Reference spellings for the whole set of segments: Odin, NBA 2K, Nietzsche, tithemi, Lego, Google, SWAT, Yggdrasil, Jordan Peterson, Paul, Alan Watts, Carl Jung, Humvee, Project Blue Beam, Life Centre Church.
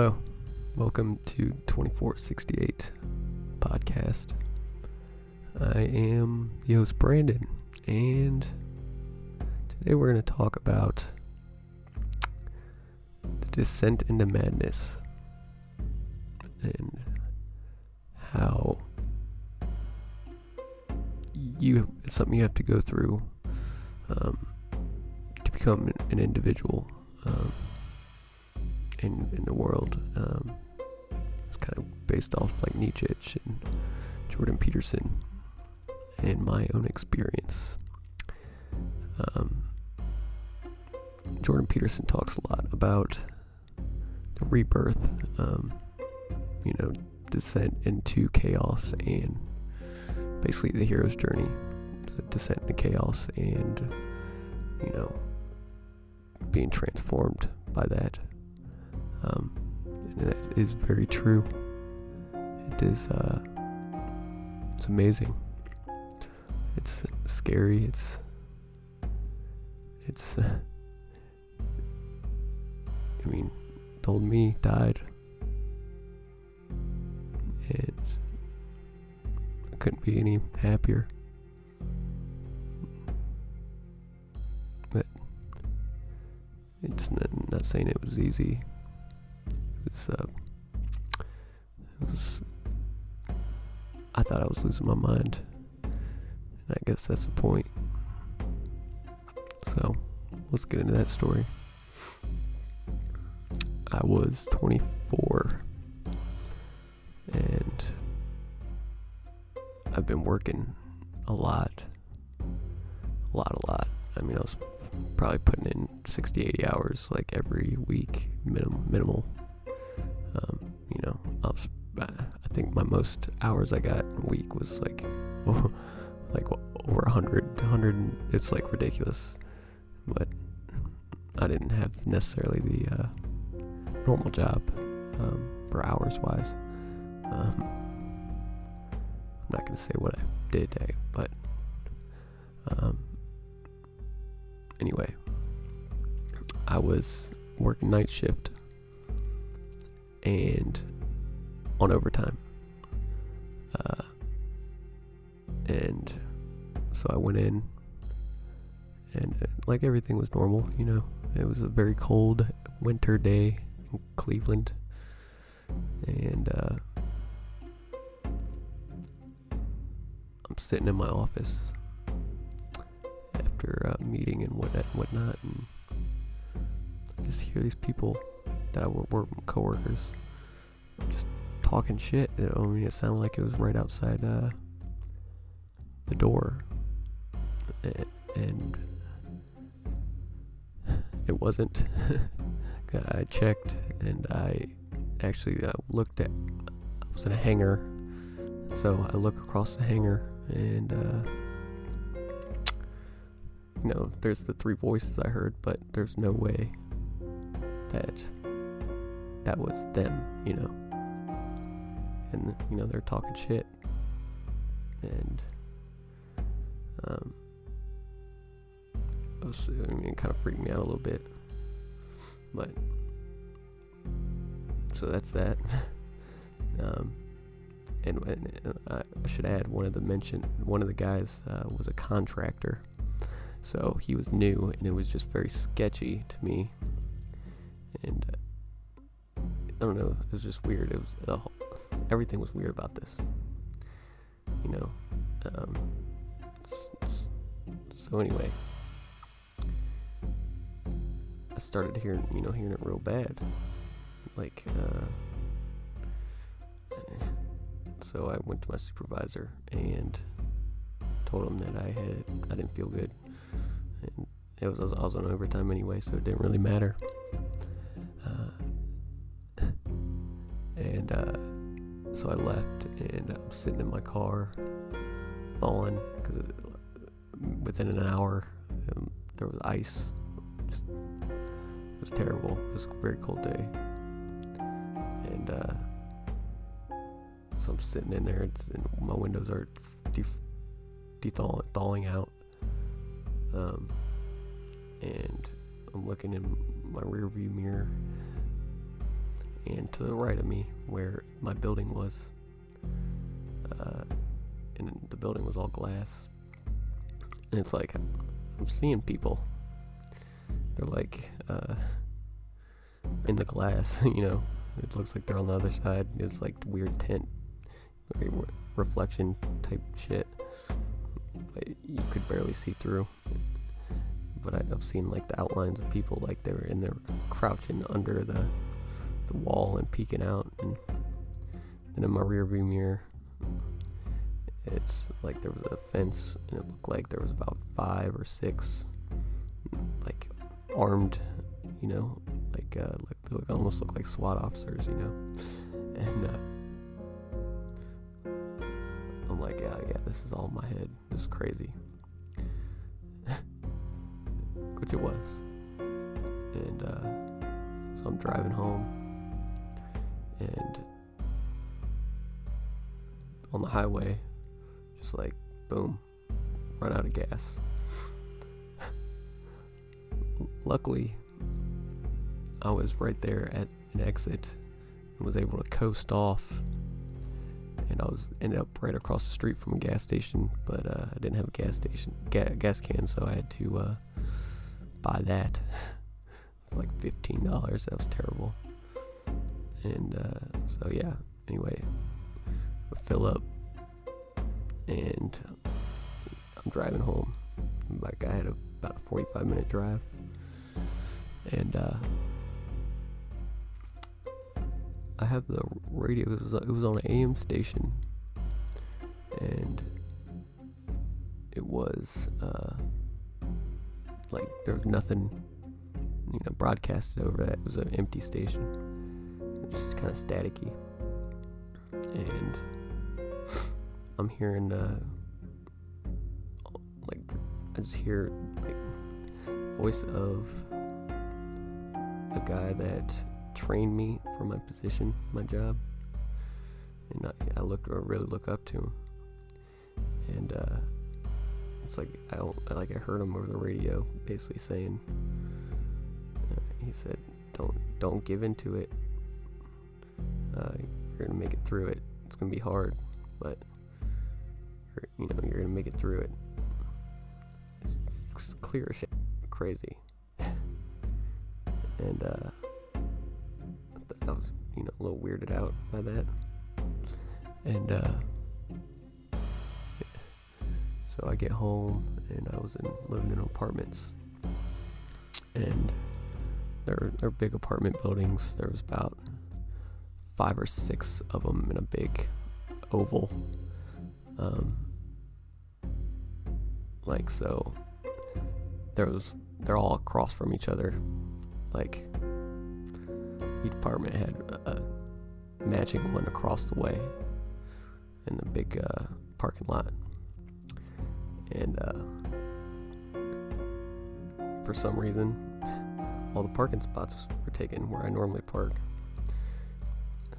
Hello, welcome to 2468 podcast. I am the host Brandon, and today we're going to talk about the descent into madness and how it's something you have to go through to become an individual in the world. It's kind of based off like Nietzsche and Jordan Peterson and my own experience. Jordan Peterson talks a lot about the rebirth, descent into chaos, and basically the hero's journey, the descent into chaos and, being transformed by that. And that is very true. It is, it's amazing. It's scary. The old me died, and I couldn't be any happier. But it's not saying it was easy. I thought I was losing my mind, and I guess that's the point. So let's get into that story. I was 24, and I've been working a lot. I was probably putting in 60, 80 hours like every week, minimal. I think my most hours I got in a week was over 100. It's like ridiculous, but I didn't have necessarily the normal job for hours wise. I'm not gonna say what I did today, but anyway, I was working night shift and on overtime, and so I went in, and like everything was normal. It was a very cold winter day in Cleveland, and I'm sitting in my office after a meeting and whatnot, and I just hear these people that I work with, coworkers, just talking shit. It sounded like it was right outside the door, and it wasn't. I checked, and I actually looked at. I was in a hangar, so I look across the hangar, and there's the three voices I heard, but there's no way that was them, and they're talking shit, and it kind of freaked me out a little bit, but so that's that. And I should add, one of the guys was a contractor, so he was new, and it was just very sketchy to me, and I don't know, it was just weird. Everything was weird about this. So anyway, I started hearing it real bad. So I went to my supervisor and told him that I didn't feel good. And I was on overtime anyway, so it didn't really matter. So I left, and I'm sitting in my car, falling, because within an hour, there was ice. It was terrible. It was a very cold day, and so I'm sitting in there, and my windows are thawing out, and I'm looking in my rearview mirror, and to the right of me where my building was, and the building was all glass. And it's like I'm seeing people. They're like in the glass, you know. It looks like they're on the other side. It's like weird tint, weird reflection type shit. You could barely see through. But I've seen like the outlines of people, like they were in there crouching under the wall and peeking out. And then in my rear view mirror, it's like there was a fence, and it looked like there was about 5 or 6 like armed, you know, like almost look like SWAT officers, you know. And I'm like, yeah, this is all in my head. This is crazy. Which it was. And so I'm driving home, and on the highway, just like boom, run out of gas. Luckily, I was right there at an exit and was able to coast off, and I was ended up right across the street from a gas station, but I didn't have a gas can, so I had to buy that for like $15. That was terrible. And so yeah, anyway, I fill up and I'm driving home. Like I had about a 45-minute drive, and I have the radio. It was on an AM station, and it was like there was nothing, you know, broadcasted over that. It was an empty station, just kind of staticky, and I'm hearing like I just hear like voice of a guy that trained me for my position, my job, and I really look up to him, and it's like I heard him over the radio basically saying, he said, don't give into it. You're gonna make it through it. It's gonna be hard, but you're gonna make it through it. It's clear as shit, crazy. And I was, you know, a little weirded out by that. And so I get home, and I was living in apartments, and they're big apartment buildings. There was about 5 or 6 of them in a big oval, like so. They're all across from each other. Like each apartment had a matching one across the way in the big parking lot. And for some reason, all the parking spots were taken where I normally park.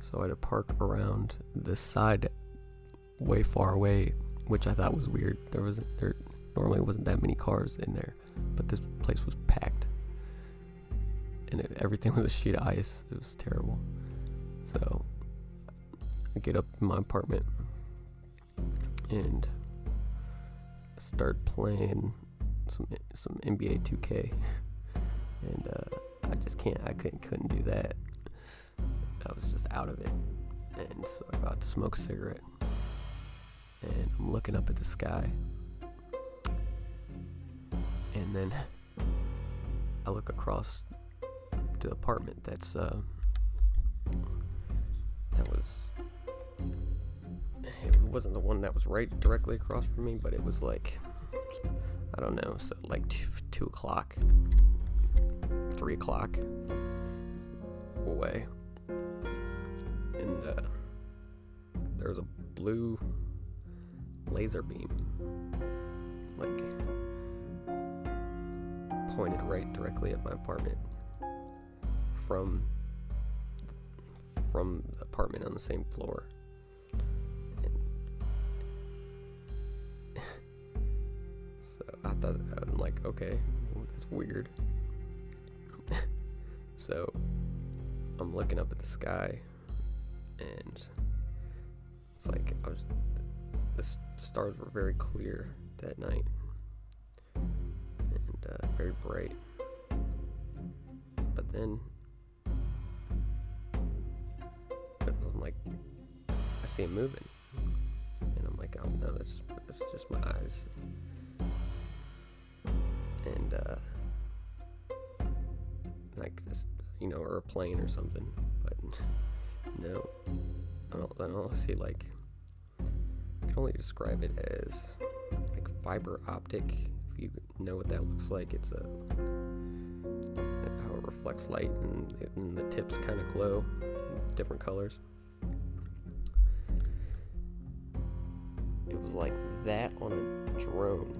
So I had to park around this side way far away, which I thought was weird. There normally wasn't that many cars in there, but this place was packed. And everything was a sheet of ice. It was terrible. So I get up in my apartment and start playing some NBA 2K, and I couldn't do that. I was just out of it. And so I got to smoke a cigarette, and I'm looking up at the sky, and then I look across to the apartment that's it wasn't the one that was right directly across from me, but it was like, I don't know, so like 2 o'clock, 3 o'clock away. And there was a blue laser beam, like pointed right directly at my apartment from the apartment on the same floor. I thought, I'm like, okay, well, that's weird. So I'm looking up at the sky, and it's like the stars were very clear that night, and very bright. But then I'm like, I see it moving, and I'm like, oh no, that's just my eyes. And like this, you know, or a plane or something. But no, I don't see, like, I can only describe it as like fiber optic. If you know what that looks like, it's a how it reflects light, and the tips kind of glow different colors. It was like that on a drone,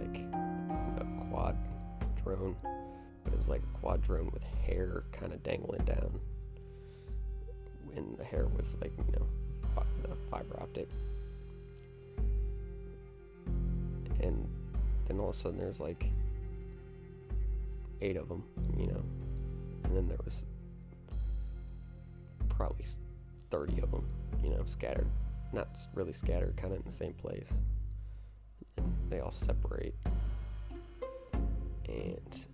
like a quad drone. It was like a quad drone with hair kind of dangling down, and the hair was like, you know, fiber optic. And then all of a sudden there's like 8 of them, you know, and then there was probably 30 of them, you know, scattered, not really scattered, kind of in the same place, and they all separate and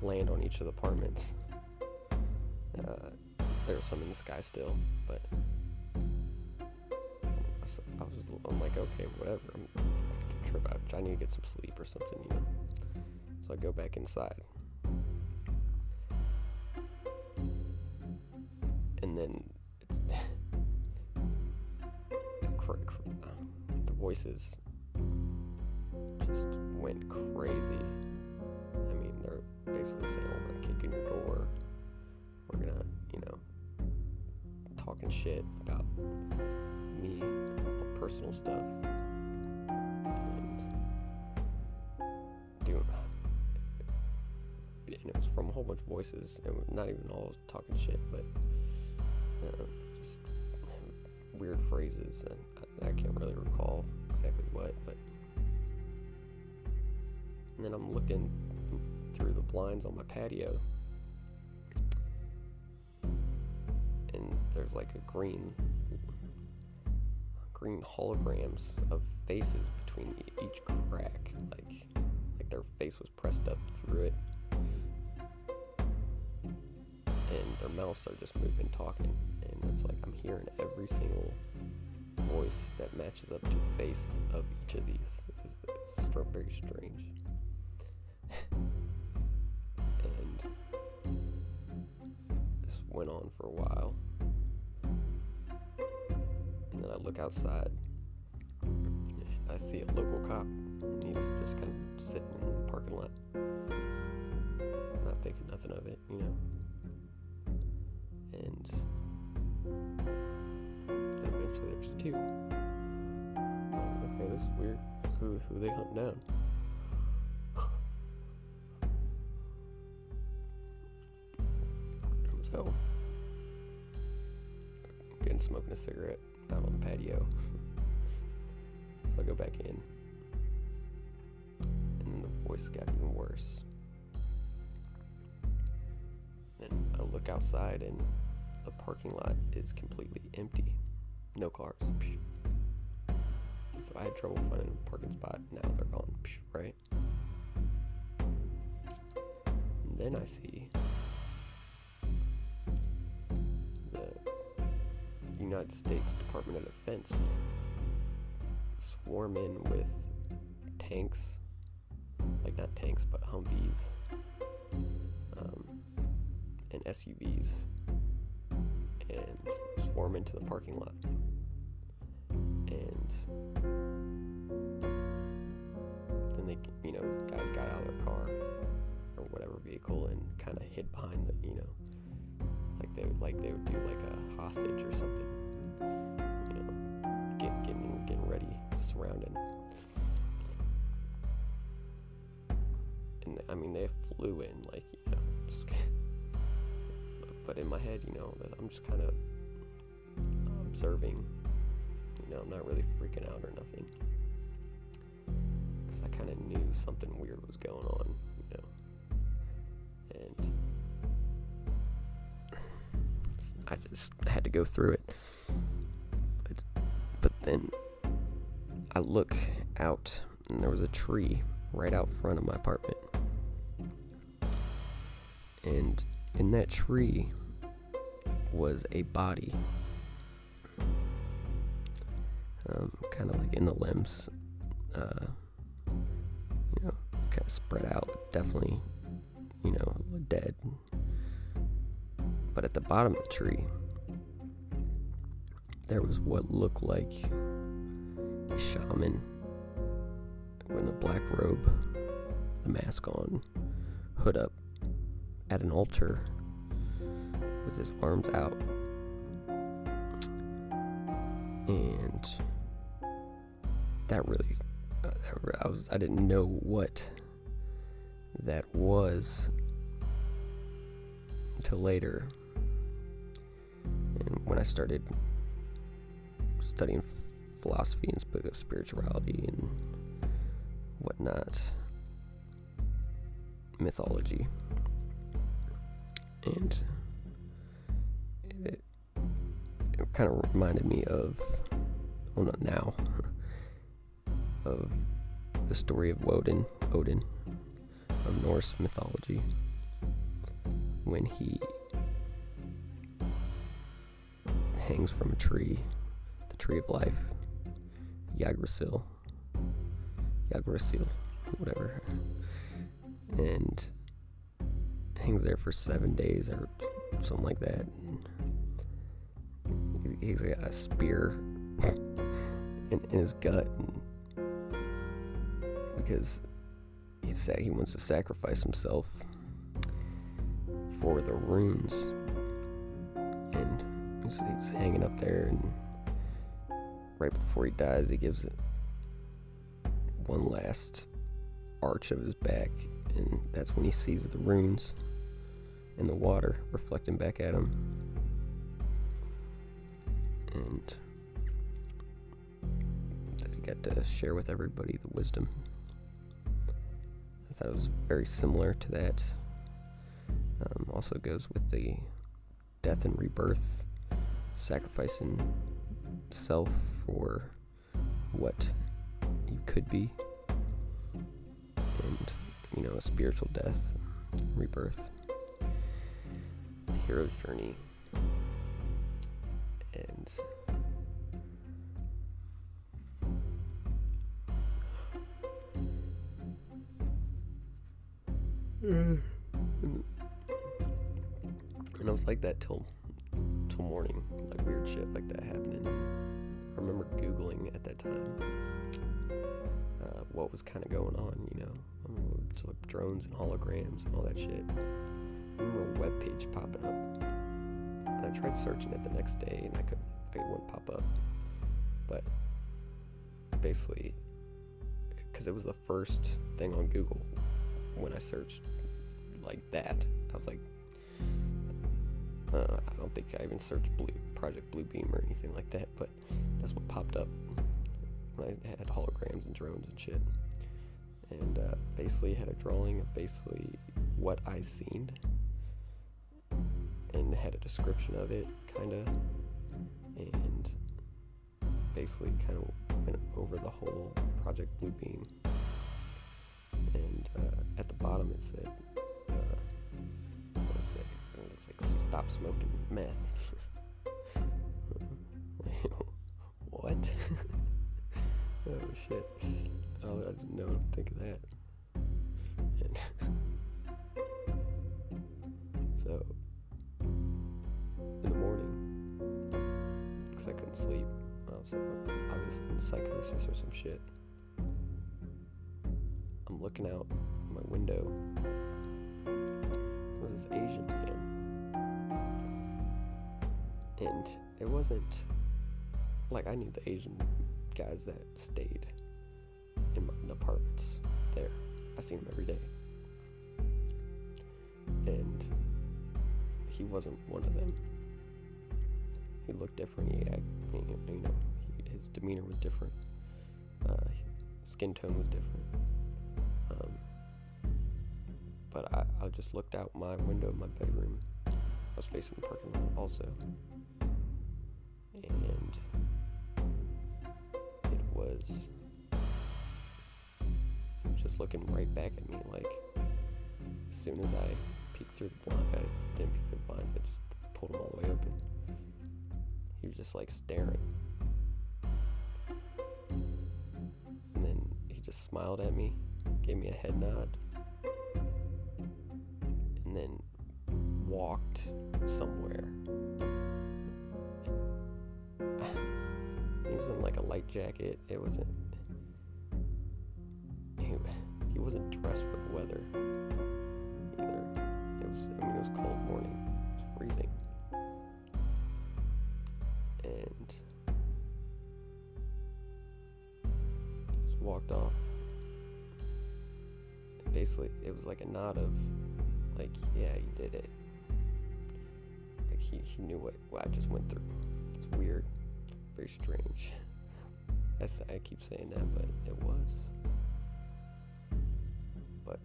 land on each of the apartments. There was some in the sky still, but I'm like, okay, whatever, I'm trip out, I need to get some sleep or something, you know. So I go back inside, and then it's the voices just went crazy. I mean, they're basically saying, oh, we're gonna kick in your door, we're gonna, you know, talking shit about me, all personal stuff, and doing, you know, it's from a whole bunch of voices, and not even all talking shit, but just weird phrases, and I can't really recall exactly what, but. And then I'm looking through the blinds on my patio, and there's like a green holograms of faces between each crack, like their face was pressed up through it, and their mouths are just moving, talking, and it's like I'm hearing every single voice that matches up to the face of each of these. It's very strange. And this went on for a while, and then I look outside and I see a local cop, and he's just kind of sitting in the parking lot, not thinking nothing of it, you know. And eventually there's 2. Okay, this is weird. Who they hunt down? So, again, smoking a cigarette out on the patio. So I go back in, and then the voice got even worse. Then I look outside, and the parking lot is completely empty. No cars. So I had trouble finding a parking spot. Now they're gone, right? And then I see the United States Department of Defense swarm in with tanks, like not tanks, but Humvees, and SUVs, and swarm into the parking lot. And then they, you know, guys got out of their car or whatever vehicle and kind of hid behind the, you know, like they would do like a hostage or something, you know, getting ready, surrounded. And I mean, they flew in, like, you know, just. But in my head, you know, I'm just kind of observing. You know, I'm not really freaking out or nothing, because I kind of knew something weird was going on, you know. And I just had to go through it. But then I look out, and there was a tree right out front of my apartment. And in that tree was a body, kind of like in the limbs, you know, kind of spread out, definitely, you know, dead. But at the bottom of the tree, there was what looked like a shaman wearing the black robe, the mask on, hood up, at an altar with his arms out. And that really, I didn't know what that was until later. And when I started studying philosophy and spirituality and whatnot, mythology, and it kind of reminded me of, well, not now, of the story of Odin, of Norse mythology, when he hangs from a tree, the tree of life, Yggdrasil, whatever, and hangs there for 7 days or something like that. And he's got a spear in his gut, and because he said he wants to sacrifice himself for the runes, and he's hanging up there, and right before he dies, he gives it one last arch of his back, and that's when he sees the runes in the water reflecting back at him. And that he got to share with everybody the wisdom. I thought it was very similar to that. Also goes with the death and rebirth, sacrificing self for what you could be, and you know, a spiritual death, rebirth, the hero's journey. And I was like that till morning, like weird shit like that happening. I remember Googling at that time what was kind of going on, you know, with drones and holograms and all that shit. I remember a web page popping up, and I tried searching it the next day, and it wouldn't pop up. But basically, because it was the first thing on Google when I searched like that, I was like, I don't think I even searched Project Blue Beam or anything like that, but that's what popped up when I had holograms and drones and shit. And basically had a drawing of basically what I seen, and had a description of it, kinda, and basically kind of went over the whole Project Blue Beam. And at the bottom it said, it's like, stop smoking meth. What? Oh shit! Oh, I didn't know. I'd think of that. And so in the morning, because I couldn't sleep, I was obviously in psychosis or some shit. I'm looking out my window. There was this Asian man. And it wasn't like I knew the Asian guys that stayed in the apartments there. I seen them every day, and he wasn't one of them. He looked different. He acted, you know, his demeanor was different. Skin tone was different. But I just looked out my window of my bedroom, I was facing the parking lot also. And it was just looking right back at me, like, as soon as I peeked through the blind, I didn't peek through the blinds, I just pulled him all the way open. He was just like staring. And then he just smiled at me, gave me a head nod, and then walked somewhere. He was in like a light jacket. It wasn't, he wasn't dressed for the weather either. It was a cold morning. It was freezing. And he just walked off. And basically, it was like a nod of, like, yeah, you did it. Like, he knew what I just went through. It's weird. Very strange. I keep saying that, but it was. But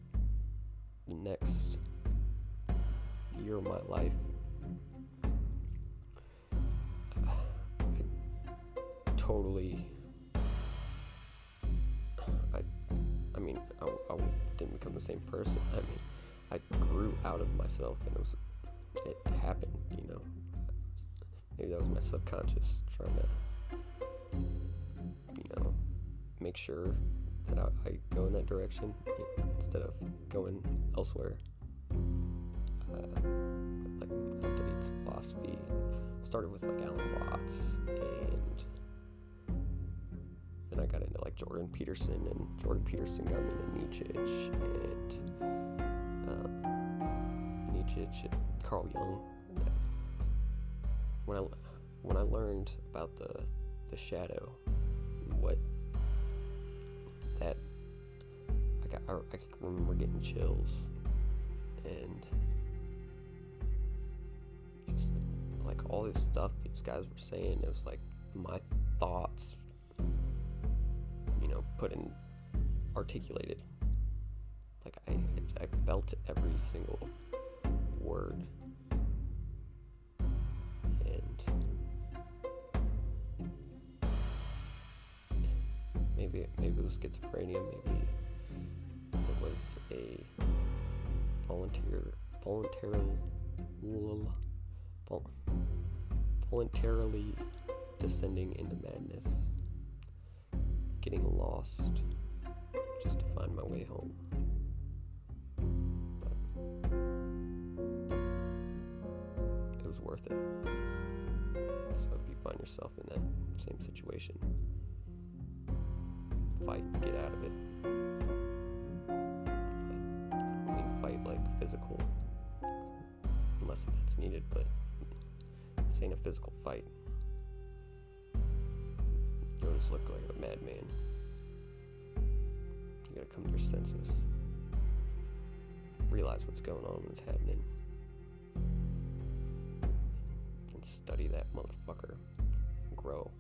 the next year of my life, I didn't become the same person. I mean, I grew out of myself, and it happened, you know. Maybe that was my subconscious trying to, you know, make sure that I go in that direction instead of going elsewhere. Like, I studied philosophy, and started with like Alan Watts, and then I got into like Jordan Peterson, and Jordan Peterson got me into Nietzsche, and Carl Jung. When I learned about the shadow, what that I remember getting chills, and just like all this stuff these guys were saying, it was like my thoughts, you know, put in, articulated. Like I felt every single word. Maybe it was schizophrenia, maybe it was a voluntarily descending into madness, getting lost just to find my way home. But it was worth it. So if you find yourself in that same situation, fight, get out of it. I mean, fight like physical, unless that's needed, but this ain't a physical fight. You'll just look like a madman. You gotta come to your senses, realize what's going on, what's happening, and study that motherfucker and grow.